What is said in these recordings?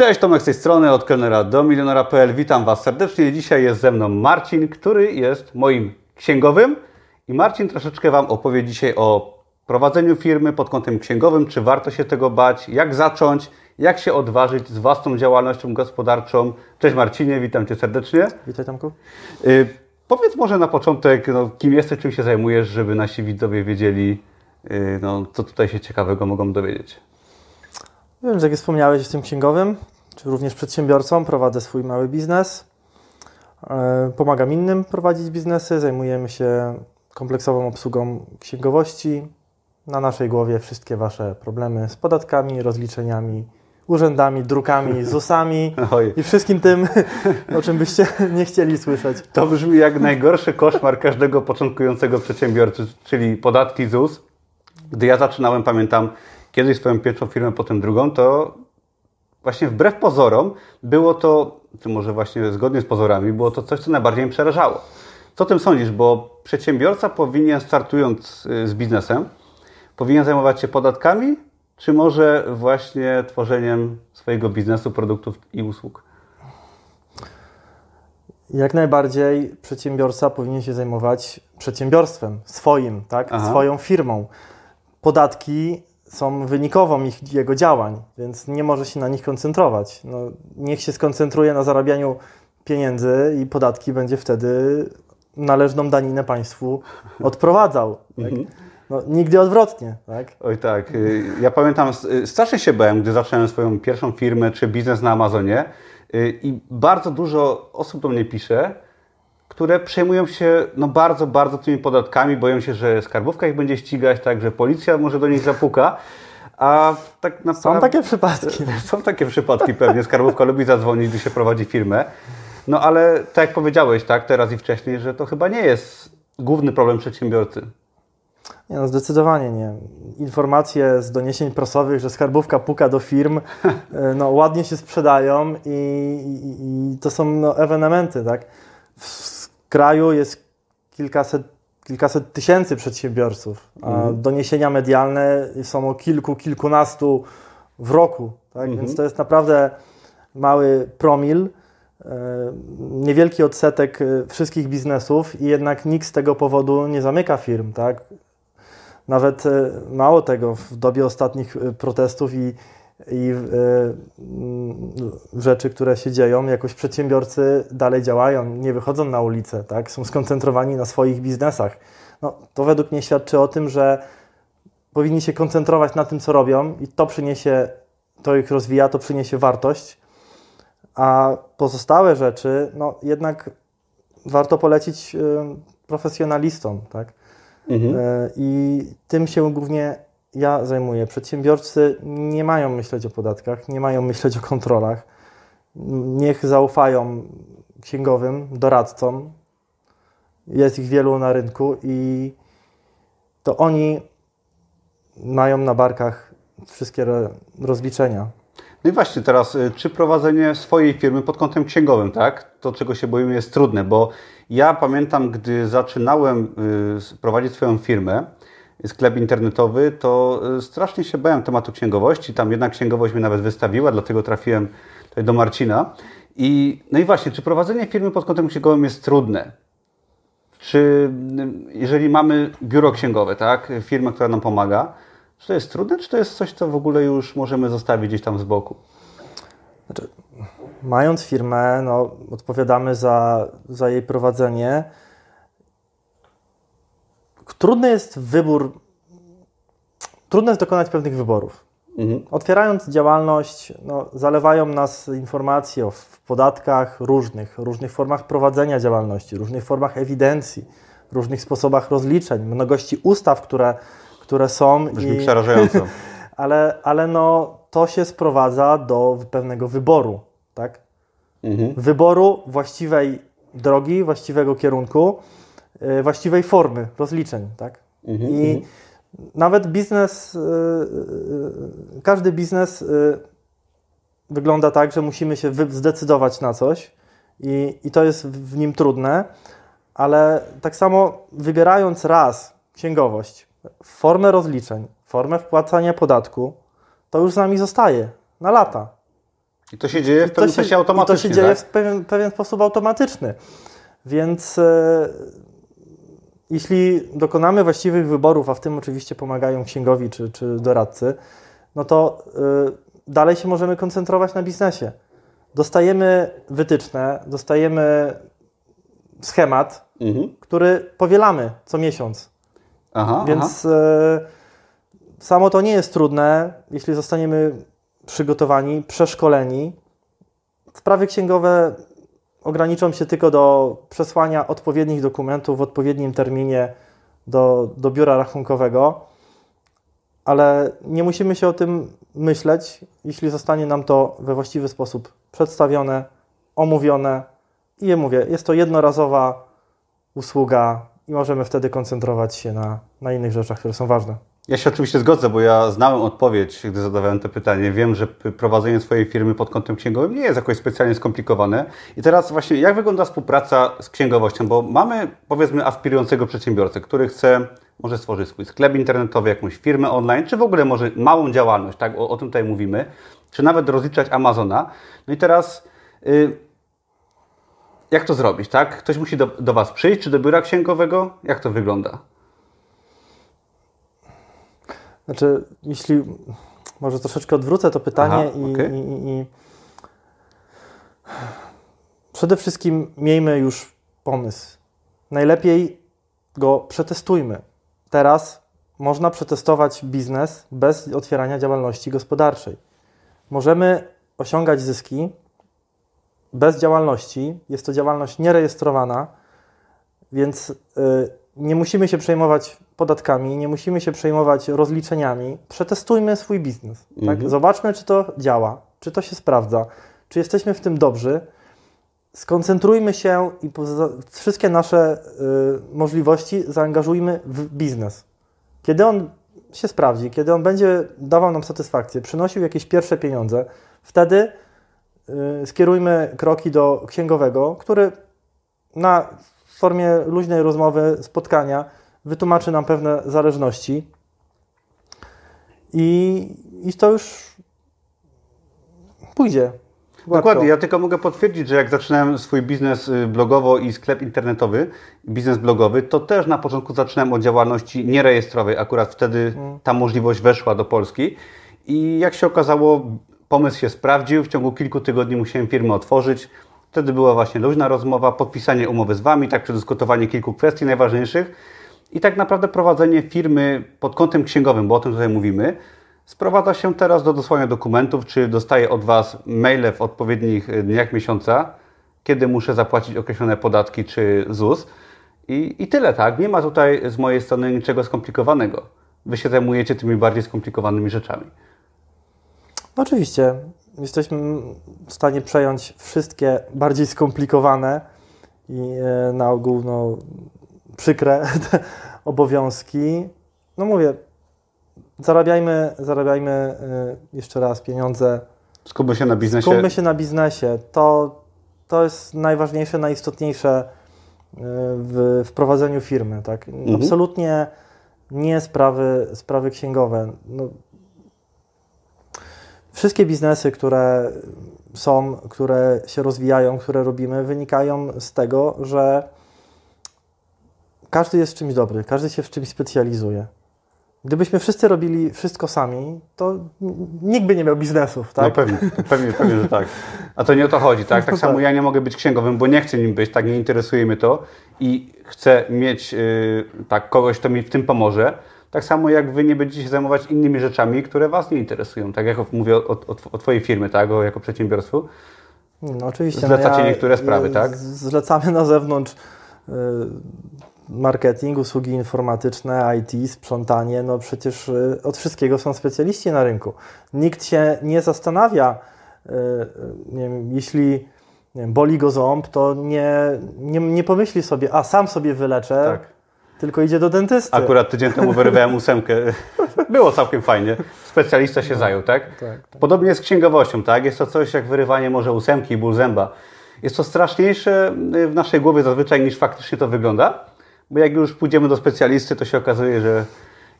Cześć, Tomek z tej strony, od kelnera do milionera.pl. Witam Was serdecznie. Dzisiaj jest ze mną Marcin, który jest moim księgowym. I Marcin troszeczkę Wam opowie dzisiaj o prowadzeniu firmy pod kątem księgowym, czy warto się tego bać, jak zacząć, jak się odważyć z własną działalnością gospodarczą. Cześć Marcinie, witam Cię serdecznie. Witaj Tomku. Powiedz może na początek, kim jesteś, czym się zajmujesz, żeby nasi widzowie wiedzieli, co tutaj się ciekawego mogą dowiedzieć. Wiem, że jak wspomniałeś, jestem księgowym, czy również przedsiębiorcą, prowadzę swój mały biznes. Pomagam innym prowadzić biznesy, zajmujemy się kompleksową obsługą księgowości. Na naszej głowie wszystkie Wasze problemy z podatkami, rozliczeniami, urzędami, drukami, ZUS-ami i wszystkim tym, o czym byście nie chcieli słyszeć. To brzmi jak najgorszy koszmar każdego początkującego przedsiębiorcy, czyli podatki, ZUS. Gdy ja zaczynałem, pamiętam, kiedyś swoją pierwszą firmę, potem drugą, to właśnie wbrew pozorom było to, czy może właśnie zgodnie z pozorami, było to coś, co najbardziej mi przerażało. Co o tym sądzisz? Bo przedsiębiorca powinien, startując z biznesem, powinien zajmować się podatkami, czy może właśnie tworzeniem swojego biznesu, produktów i usług? Jak najbardziej przedsiębiorca powinien się zajmować przedsiębiorstwem swoim, tak? Swoją firmą. Podatki są wynikową jego działań, więc nie może się na nich koncentrować. No, niech się skoncentruje na zarabianiu pieniędzy i podatki będzie wtedy należną daninę państwu odprowadzał. Tak? No, nigdy odwrotnie, tak? Oj tak. Ja pamiętam, strasznie się bałem, gdy zacząłem swoją pierwszą firmę czy biznes na Amazonie i bardzo dużo osób do mnie pisze, które przejmują się bardzo tymi podatkami, boją się, że skarbówka ich będzie ścigać, tak, że policja może do nich zapuka, a tak naprawdę... Są takie przypadki. Są takie przypadki pewnie, skarbówka lubi zadzwonić, gdy się prowadzi firmę, no ale tak jak powiedziałeś, tak, teraz i wcześniej, że to chyba nie jest główny problem przedsiębiorcy. Nie, no zdecydowanie nie. Informacje z doniesień prasowych, że skarbówka puka do firm, ładnie się sprzedają i to są ewenementy, tak? W kraju jest kilkaset tysięcy przedsiębiorców, a doniesienia medialne są o kilkunastu w roku. Tak? Więc to jest naprawdę mały promil, niewielki odsetek wszystkich biznesów i jednak nikt z tego powodu nie zamyka firm. Tak? Nawet mało tego, w dobie ostatnich protestów i rzeczy, które się dzieją, jakoś przedsiębiorcy dalej działają, nie wychodzą na ulicę, tak? Są skoncentrowani na swoich biznesach. No, to według mnie świadczy o tym, że powinni się koncentrować na tym, co robią i to przyniesie, to ich rozwija, to przyniesie wartość, a pozostałe rzeczy, no jednak warto polecić profesjonalistom, tak? I tym się głównie ja zajmuję. Przedsiębiorcy nie mają myśleć o podatkach, nie mają myśleć o kontrolach. Niech zaufają księgowym, doradcom. Jest ich wielu na rynku i to oni mają na barkach wszystkie rozliczenia. No i właśnie teraz, czy prowadzenie swojej firmy pod kątem księgowym, tak? To, czego się boimy, jest trudne, bo ja pamiętam, gdy zaczynałem prowadzić swoją firmę, sklep internetowy, to strasznie się bałem tematu księgowości. Tam jedna księgowość mnie nawet wystawiła, dlatego trafiłem tutaj do Marcina. No i właśnie, czy prowadzenie firmy pod kątem księgowym jest trudne? Czy jeżeli mamy biuro księgowe, tak, firmę, która nam pomaga, czy to jest trudne, czy to jest coś, co w ogóle już możemy zostawić gdzieś tam z boku? Znaczy, mając firmę, odpowiadamy za jej prowadzenie. Trudno jest dokonać pewnych wyborów. Otwierając działalność, zalewają nas informacje o podatkach różnych formach prowadzenia działalności, różnych formach ewidencji, różnych sposobach rozliczeń, mnogości ustaw, które są. Brzmi przerażająco. Ale to się sprowadza do pewnego wyboru, tak? Wyboru właściwej drogi, właściwego kierunku, właściwej formy rozliczeń, tak? Nawet biznes, każdy biznes wygląda tak, że musimy się zdecydować na coś i to jest w nim trudne, ale tak samo wybierając raz księgowość, formę rozliczeń, formę wpłacania podatku, to już z nami zostaje na lata. I to się dzieje w pewnym sensie automatycznie. To się dzieje w pewien sposób automatyczny. Więc jeśli dokonamy właściwych wyborów, a w tym oczywiście pomagają księgowi czy doradcy, no to dalej się możemy koncentrować na biznesie. Dostajemy wytyczne, dostajemy schemat, który powielamy co miesiąc. Więc samo to nie jest trudne, jeśli zostaniemy przygotowani, przeszkoleni. Sprawy księgowe ograniczą się tylko do przesłania odpowiednich dokumentów w odpowiednim terminie do biura rachunkowego, ale nie musimy się o tym myśleć, jeśli zostanie nam to we właściwy sposób przedstawione, omówione i jest to jednorazowa usługa i możemy wtedy koncentrować się na innych rzeczach, które są ważne. Ja się oczywiście zgodzę, bo ja znałem odpowiedź, gdy zadawałem to pytanie. Wiem, że prowadzenie swojej firmy pod kątem księgowym nie jest jakoś specjalnie skomplikowane. I teraz właśnie, jak wygląda współpraca z księgowością? Bo mamy, powiedzmy, aspirującego przedsiębiorcę, który chce może stworzyć swój sklep internetowy, jakąś firmę online, czy w ogóle może małą działalność, tak? O tym tutaj mówimy. Czy nawet rozliczać Amazona. No i teraz... jak to zrobić, tak? Ktoś musi do Was przyjść, czy do biura księgowego? Jak to wygląda? Znaczy, jeśli... Może troszeczkę odwrócę to pytanie. Przede wszystkim miejmy już pomysł. Najlepiej go przetestujmy. Teraz można przetestować biznes bez otwierania działalności gospodarczej. Możemy osiągać zyski bez działalności, jest to działalność nierejestrowana, więc nie musimy się przejmować podatkami, nie musimy się przejmować rozliczeniami. Przetestujmy swój biznes. Tak? Zobaczmy, czy to działa, czy to się sprawdza, czy jesteśmy w tym dobrzy. Skoncentrujmy się i wszystkie nasze możliwości zaangażujmy w biznes. Kiedy on się sprawdzi, kiedy on będzie dawał nam satysfakcję, przynosił jakieś pierwsze pieniądze, wtedy skierujmy kroki do księgowego, który w formie luźnej rozmowy, spotkania wytłumaczy nam pewne zależności i to już pójdzie. Dokładnie, ja tylko mogę potwierdzić, że jak zaczynałem swój biznes blogowo i sklep internetowy, biznes blogowy, to też na początku zaczynałem od działalności nierejestrowej, akurat wtedy ta możliwość weszła do Polski i jak się okazało, pomysł się sprawdził, w ciągu kilku tygodni musiałem firmę otworzyć. Wtedy była właśnie luźna rozmowa, podpisanie umowy z Wami, tak przedyskutowanie kilku kwestii najważniejszych i tak naprawdę prowadzenie firmy pod kątem księgowym, bo o tym tutaj mówimy, sprowadza się teraz do dosłania dokumentów, czy dostaję od Was maile w odpowiednich dniach miesiąca, kiedy muszę zapłacić określone podatki czy ZUS i tyle, tak? Nie ma tutaj z mojej strony niczego skomplikowanego. Wy się zajmujecie tymi bardziej skomplikowanymi rzeczami. Oczywiście. Jesteśmy w stanie przejąć wszystkie bardziej skomplikowane i na ogół przykre obowiązki. Zarabiajmy jeszcze raz pieniądze. Skupmy się na biznesie. Skupmy się na biznesie. To jest najważniejsze, najistotniejsze w prowadzeniu firmy. Tak? Absolutnie nie sprawy księgowe. Wszystkie biznesy, które są, które się rozwijają, które robimy, wynikają z tego, że każdy jest w czymś dobry, każdy się w czymś specjalizuje. Gdybyśmy wszyscy robili wszystko sami, to nikt by nie miał biznesów, tak? No pewnie, że tak. A to nie o to chodzi, tak? Tak samo ja nie mogę być księgowym, bo nie chcę nim być, tak? Nie interesuje mnie to i chcę mieć kogoś, kto mi w tym pomoże. Tak samo jak Wy nie będziecie się zajmować innymi rzeczami, które Was nie interesują. Tak jak mówię o Twojej firmie, tak? Jako przedsiębiorstwu. No oczywiście. Zlecacie niektóre sprawy, tak? Zlecamy na zewnątrz marketing, usługi informatyczne, IT, sprzątanie. No przecież od wszystkiego są specjaliści na rynku. Nikt się nie zastanawia, jeśli boli go ząb, to nie pomyśli sobie, sam sobie wyleczę. Tak. Tylko idzie do dentysty. Akurat tydzień temu wyrywałem 8. Było całkiem fajnie. Specjalista się zajął, tak? Tak? Podobnie jest z księgowością, tak? Jest to coś jak wyrywanie może 8 i ból zęba. Jest to straszniejsze w naszej głowie zazwyczaj niż faktycznie to wygląda, bo jak już pójdziemy do specjalisty, to się okazuje, że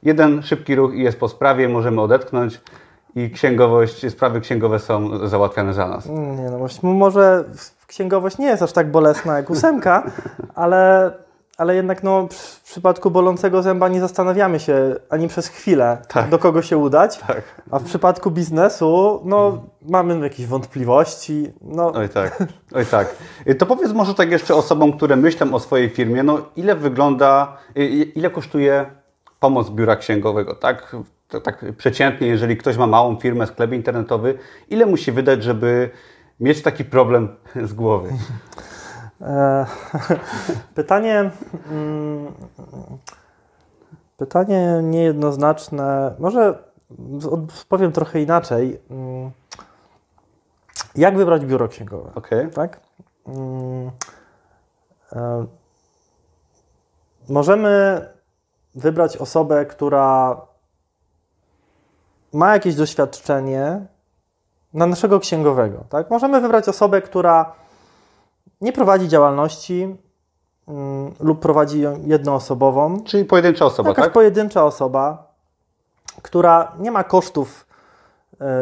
jeden szybki ruch i jest po sprawie, możemy odetchnąć i księgowość, sprawy księgowe są załatwiane za nas. Nie, no właśnie, może księgowość nie jest aż tak bolesna jak ósemka, ale jednak no, w przypadku bolącego zęba nie zastanawiamy się ani przez chwilę, tak, do kogo się udać, tak, a w przypadku biznesu no, mamy jakieś wątpliwości. No. Oj tak, oj tak. To powiedz może tak jeszcze osobom, które myślą o swojej firmie, no ile wygląda, ile kosztuje pomoc biura księgowego, tak? Tak przeciętnie, jeżeli ktoś ma małą firmę, sklep internetowy, ile musi wydać, żeby mieć taki problem z głowy? Pytanie niejednoznaczne. Może powiem trochę inaczej. Jak wybrać biuro księgowe? Okay. Tak? Możemy wybrać osobę, która ma jakieś doświadczenie na naszego księgowego. Tak? Możemy wybrać osobę, która nie prowadzi działalności lub prowadzi ją jednoosobową. Czyli pojedyncza osoba, jakaś tak? Pojedyncza osoba, która nie ma kosztów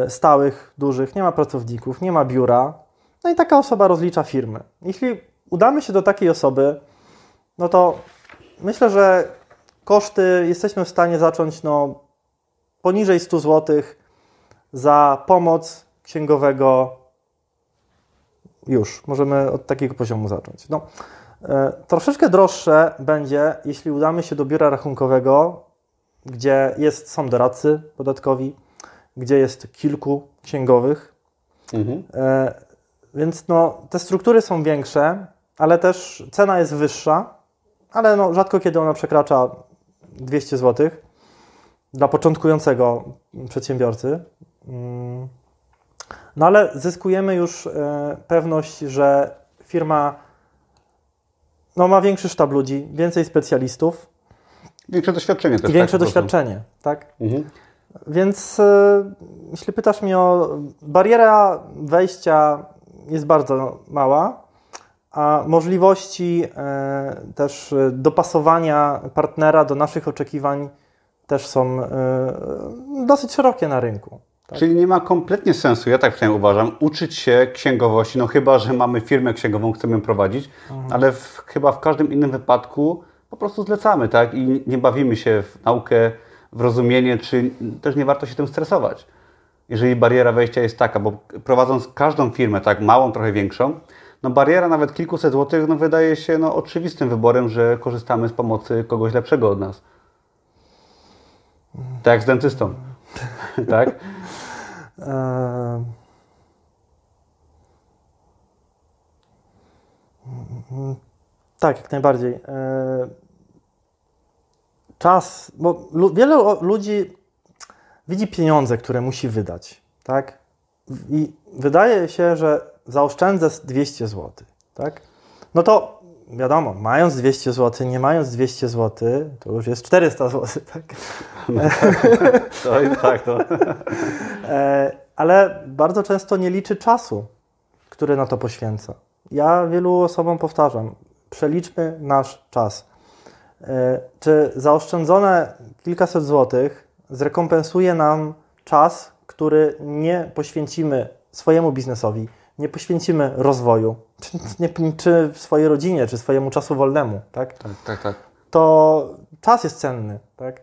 stałych, dużych, nie ma pracowników, nie ma biura. No i taka osoba rozlicza firmy. Jeśli udamy się do takiej osoby, no to myślę, że koszty jesteśmy w stanie zacząć no, poniżej 100 zł za pomoc księgowego. Już, możemy od takiego poziomu zacząć. No, troszeczkę droższe będzie, jeśli udamy się do biura rachunkowego, gdzie są doradcy podatkowi, gdzie jest kilku księgowych. Mhm. Więc no, te struktury są większe, ale też cena jest wyższa, ale no, rzadko kiedy ona przekracza 200 zł dla początkującego przedsiębiorcy. No ale zyskujemy już pewność, że firma no, ma większy sztab ludzi, więcej specjalistów. Większe doświadczenie też. I większe doświadczenie, tak? Mhm. Więc jeśli pytasz mnie o... Bariera wejścia jest bardzo mała, a możliwości też dopasowania partnera do naszych oczekiwań też są dosyć szerokie na rynku. Tak. Czyli nie ma kompletnie sensu, ja tak przynajmniej uważam, uczyć się księgowości, no chyba że mamy firmę księgową, chcemy ją prowadzić, ale chyba w każdym innym wypadku po prostu zlecamy, tak? I nie bawimy się w naukę, w rozumienie, czy też nie warto się tym stresować. Jeżeli bariera wejścia jest taka, bo prowadząc każdą firmę, tak małą, trochę większą, no bariera nawet kilkuset złotych, no wydaje się no, oczywistym wyborem, że korzystamy z pomocy kogoś lepszego od nas. Tak jak z dentystą. Tak? Tak, jak najbardziej. Czas, bo wielu ludzi widzi pieniądze, które musi wydać, tak? I wydaje się, że zaoszczędzę 200 zł, tak? No to wiadomo, mając 200 zł, nie mając 200 zł, to już jest 400 zł, tak? No, to i tak, to. Ale bardzo często nie liczy czasu, który na to poświęca. Ja wielu osobom powtarzam, przeliczmy nasz czas. Czy zaoszczędzone kilkaset złotych zrekompensuje nam czas, który nie poświęcimy swojemu biznesowi, nie poświęcimy rozwoju, czy swojej rodzinie, czy swojemu czasu wolnemu, tak? Tak, tak, tak. To czas jest cenny, tak?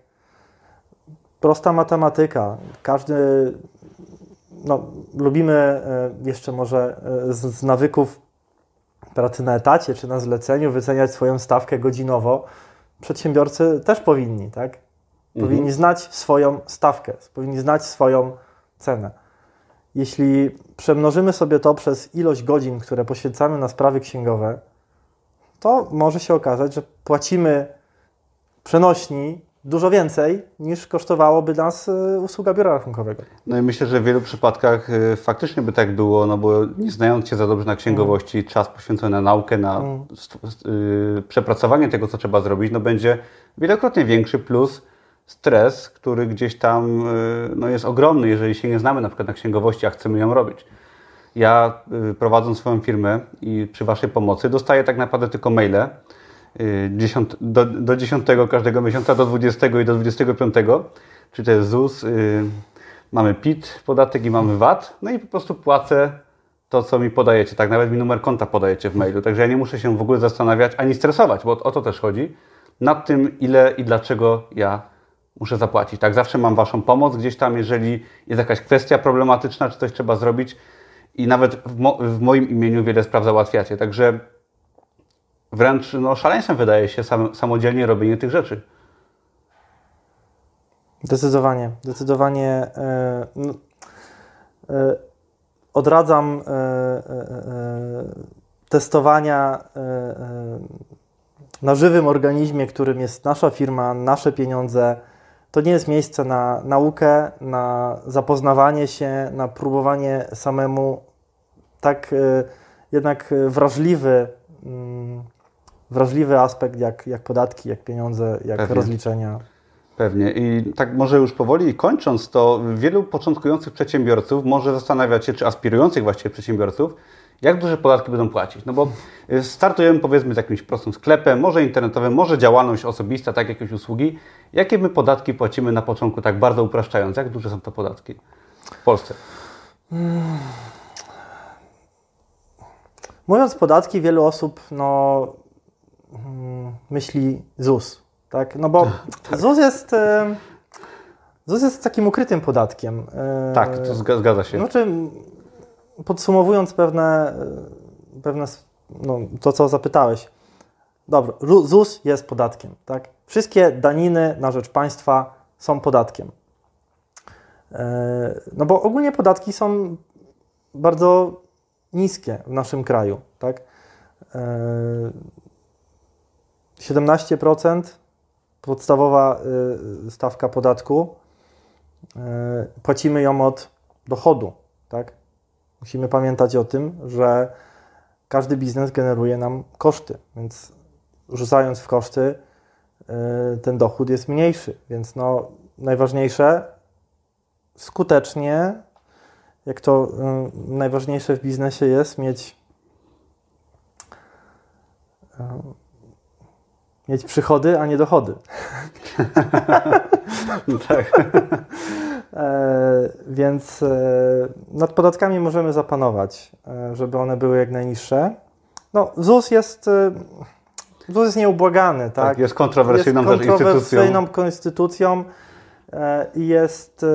Prosta matematyka. Każdy, no, lubimy jeszcze może z nawyków pracy na etacie, czy na zleceniu wyceniać swoją stawkę godzinowo. Przedsiębiorcy też powinni, tak? Powinni znać swoją stawkę, powinni znać swoją cenę. Jeśli przemnożymy sobie to przez ilość godzin, które poświęcamy na sprawy księgowe, to może się okazać, że płacimy przenośni dużo więcej, niż kosztowałoby nas usługa biura rachunkowego. No i myślę, że w wielu przypadkach faktycznie by tak było, no bo nie znając się za dobrze na księgowości, czas poświęcony na naukę, na przepracowanie tego, co trzeba zrobić, no będzie wielokrotnie większy, plus stres, który gdzieś tam no, jest ogromny, jeżeli się nie znamy na przykład na księgowości, a chcemy ją robić. Ja prowadząc swoją firmę i przy Waszej pomocy dostaję tak naprawdę tylko maile do 10 każdego miesiąca, do 20 i do 25, czyli to jest ZUS, mamy PIT, podatek i mamy VAT, no i po prostu płacę to, co mi podajecie, tak, nawet mi numer konta podajecie w mailu, także ja nie muszę się w ogóle zastanawiać, ani stresować, bo o to też chodzi, nad tym, ile i dlaczego ja muszę zapłacić, tak, zawsze mam Waszą pomoc gdzieś tam, jeżeli jest jakaś kwestia problematyczna, czy coś trzeba zrobić i nawet w moim imieniu wiele spraw załatwiacie, także wręcz no, szaleństwem wydaje się samodzielnie robienie tych rzeczy. Zdecydowanie, zdecydowanie odradzam testowania na żywym organizmie, którym jest nasza firma, nasze pieniądze. To nie jest miejsce na naukę, na zapoznawanie się, na próbowanie samemu. Tak jednak wrażliwy aspekt jak podatki, jak pieniądze, jak Pewnie. Rozliczenia. Pewnie. I tak może już powoli kończąc, to wielu początkujących przedsiębiorców może zastanawiać się, czy aspirujących właściwie przedsiębiorców, jak duże podatki będą płacić. No bo startujemy powiedzmy z jakimś prostym sklepem, może internetowym, może działalność osobista, tak jakieś usługi. Jakie my podatki płacimy na początku, tak bardzo upraszczając? Jak duże są te podatki w Polsce? Mówiąc podatki, wielu osób no, myśli ZUS. Tak? No bo tak. ZUS jest takim ukrytym podatkiem. Tak, to zgadza się. Znaczy, podsumowując pewne no, to, co zapytałeś. Dobra, ZUS jest podatkiem. Tak? Wszystkie daniny na rzecz państwa są podatkiem. No bo ogólnie podatki są bardzo niskie w naszym kraju. Tak? 17% podstawowa stawka podatku, płacimy ją od dochodu, tak? Musimy pamiętać o tym, że każdy biznes generuje nam koszty, więc rzucając w koszty, ten dochód jest mniejszy, więc no, najważniejsze, skutecznie, jak to najważniejsze w biznesie jest, mieć przychody, a nie dochody. Tak. Więc nad podatkami możemy zapanować, żeby one były jak najniższe. No, ZUS jest nieubłagany. Tak? Jest kontrowersyjną instytucją i jest...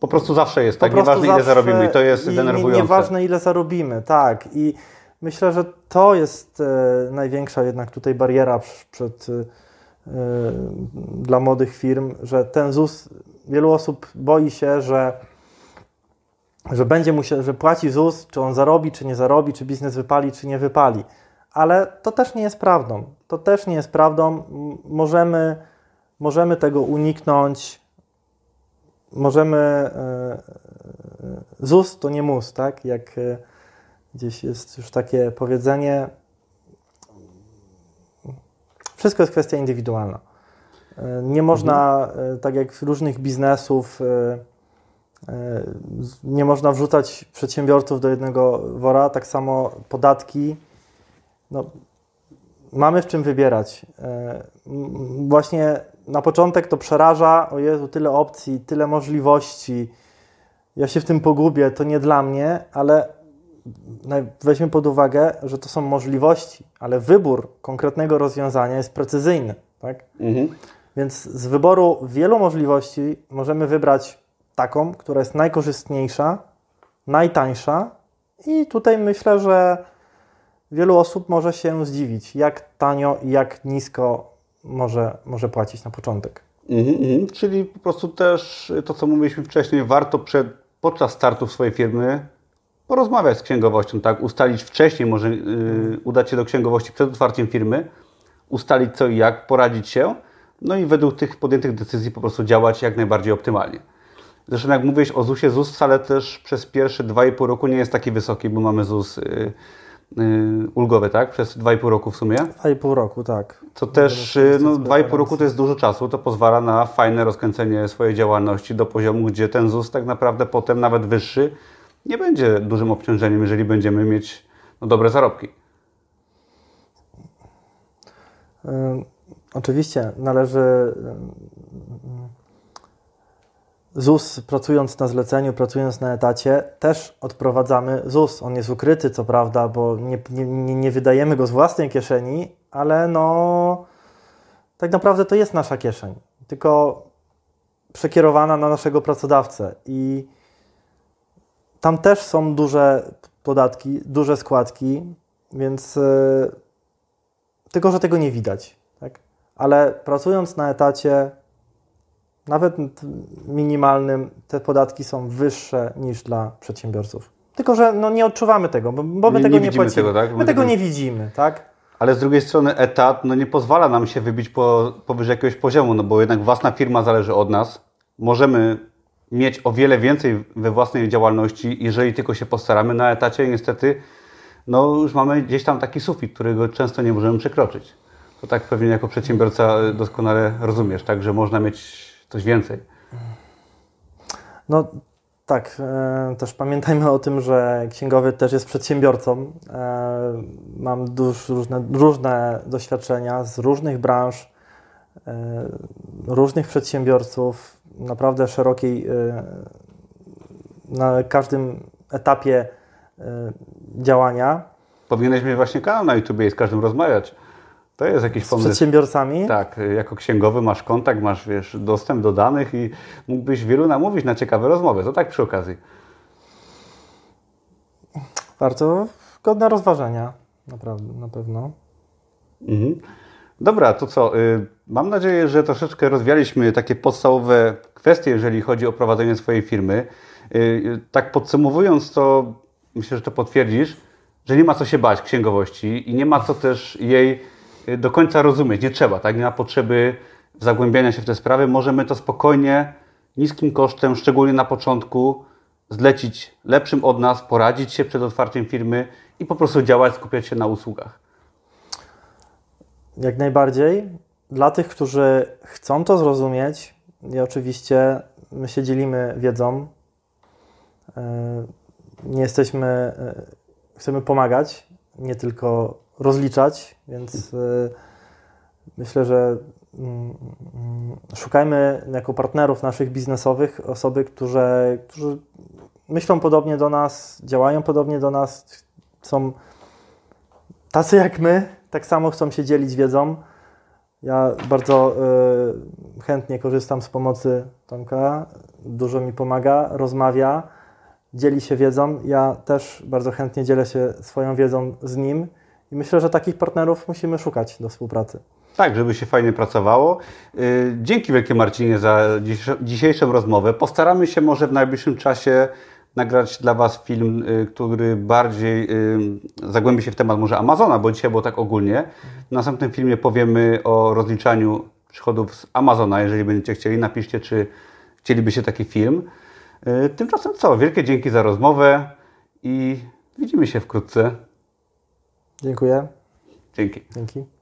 po prostu zawsze jest, tak? Nieważne ile zarobimy i to jest denerwujące. Nieważne ile zarobimy, tak. I myślę, że to jest największa jednak tutaj bariera dla młodych firm, że ten ZUS, wielu osób boi się, że będzie musiał, że płaci ZUS, czy on zarobi, czy nie zarobi, czy biznes wypali, czy nie wypali. Ale to też nie jest prawdą. To też nie jest prawdą. Możemy tego uniknąć. Możemy... ZUS to nie mus, tak? Jak... Gdzieś jest już takie powiedzenie, wszystko jest kwestia indywidualna. Nie można, tak jak w różnych biznesów, nie można wrzucać przedsiębiorców do jednego wora, tak samo podatki. No, mamy w czym wybierać. Właśnie na początek to przeraża, o Jezu, tyle opcji, tyle możliwości, ja się w tym pogubię, to nie dla mnie, ale weźmy pod uwagę, że to są możliwości, ale wybór konkretnego rozwiązania jest precyzyjny, tak? Mhm. Więc z wyboru wielu możliwości możemy wybrać taką, która jest najkorzystniejsza, najtańsza i tutaj myślę, że wielu osób może się zdziwić, jak tanio i jak nisko może płacić na początek. Mhm, czyli po prostu też to, co mówiliśmy wcześniej, warto podczas startu swojej firmy porozmawiać z księgowością, tak? Ustalić wcześniej, może udać się do księgowości przed otwarciem firmy, ustalić co i jak, poradzić się, no i według tych podjętych decyzji po prostu działać jak najbardziej optymalnie. Zresztą jak mówiłeś o ZUS-ie, ZUS wcale też przez pierwsze 2,5 roku nie jest taki wysoki, bo mamy ZUS ulgowy, tak? Przez 2,5 roku w sumie. 2,5 roku, tak. Co też, no 2,5 roku to jest dużo czasu, to pozwala na fajne rozkręcenie swojej działalności do poziomu, gdzie ten ZUS tak naprawdę potem nawet wyższy nie będzie dużym obciążeniem, jeżeli będziemy mieć no, dobre zarobki. Oczywiście należy ZUS, pracując na zleceniu, pracując na etacie, też odprowadzamy ZUS. On jest ukryty, co prawda, bo nie wydajemy go z własnej kieszeni, ale no, tak naprawdę to jest nasza kieszeń, tylko przekierowana na naszego pracodawcę. I tam też są duże podatki, duże składki, więc tylko że tego nie widać. Tak? Ale pracując na etacie, nawet minimalnym, te podatki są wyższe niż dla przedsiębiorców. Tylko że no, nie odczuwamy tego, bo my tego nie płacimy. Tego, tak? My tego nie widzimy, tak? Ale z drugiej strony etat no, nie pozwala nam się wybić powyżej jakiegoś poziomu, no bo jednak własna firma zależy od nas. Możemy mieć o wiele więcej we własnej działalności, jeżeli tylko się postaramy. Na etacie niestety no, już mamy gdzieś tam taki sufit, którego często nie możemy przekroczyć. To tak pewnie jako przedsiębiorca doskonale rozumiesz, tak, że można mieć coś więcej. No tak, też pamiętajmy o tym, że księgowy też jest przedsiębiorcą. Mam różne doświadczenia z różnych branż, różnych przedsiębiorców, naprawdę szerokiej, na każdym etapie działania. Powinieneś mieć właśnie kanał na YouTubie i z każdym rozmawiać. To jest jakiś pomysł. Z przedsiębiorcami? Tak, jako księgowy masz kontakt, masz wiesz, dostęp do danych i mógłbyś wielu namówić na ciekawe rozmowy. To tak przy okazji. Bardzo godne rozważenia, naprawdę, na pewno. Mhm. Dobra, to co? Mam nadzieję, że troszeczkę rozwialiśmy takie podstawowe kwestie, jeżeli chodzi o prowadzenie swojej firmy. Tak podsumowując to, myślę, że to potwierdzisz, że nie ma co się bać księgowości i nie ma co też jej do końca rozumieć. Nie trzeba, tak? Nie ma potrzeby zagłębiania się w te sprawy. Możemy to spokojnie, niskim kosztem, szczególnie na początku, zlecić lepszym od nas, poradzić się przed otwarciem firmy i po prostu działać, skupiać się na usługach. Jak najbardziej. Dla tych, którzy chcą to zrozumieć, i oczywiście my się dzielimy wiedzą, nie jesteśmy, chcemy pomagać, nie tylko rozliczać, więc myślę, że szukajmy jako partnerów naszych biznesowych osoby, którzy myślą podobnie do nas, działają podobnie do nas, są tacy jak my, tak samo chcą się dzielić wiedzą. Ja bardzo chętnie korzystam z pomocy Tomka, dużo mi pomaga, rozmawia, dzieli się wiedzą. Ja też bardzo chętnie dzielę się swoją wiedzą z nim. I myślę, że takich partnerów musimy szukać do współpracy. Tak, żeby się fajnie pracowało. Dzięki wielkie, Marcinie, za dzisiejszą rozmowę. Postaramy się może w najbliższym czasie nagrać dla Was film, który bardziej zagłębi się w temat może Amazona, bo dzisiaj było tak ogólnie. W następnym filmie powiemy o rozliczaniu przychodów z Amazona. Jeżeli będziecie chcieli, napiszcie, czy chcielibyście taki film. Tymczasem co? Wielkie dzięki za rozmowę i widzimy się wkrótce. Dziękuję. Dzięki. Dzięki.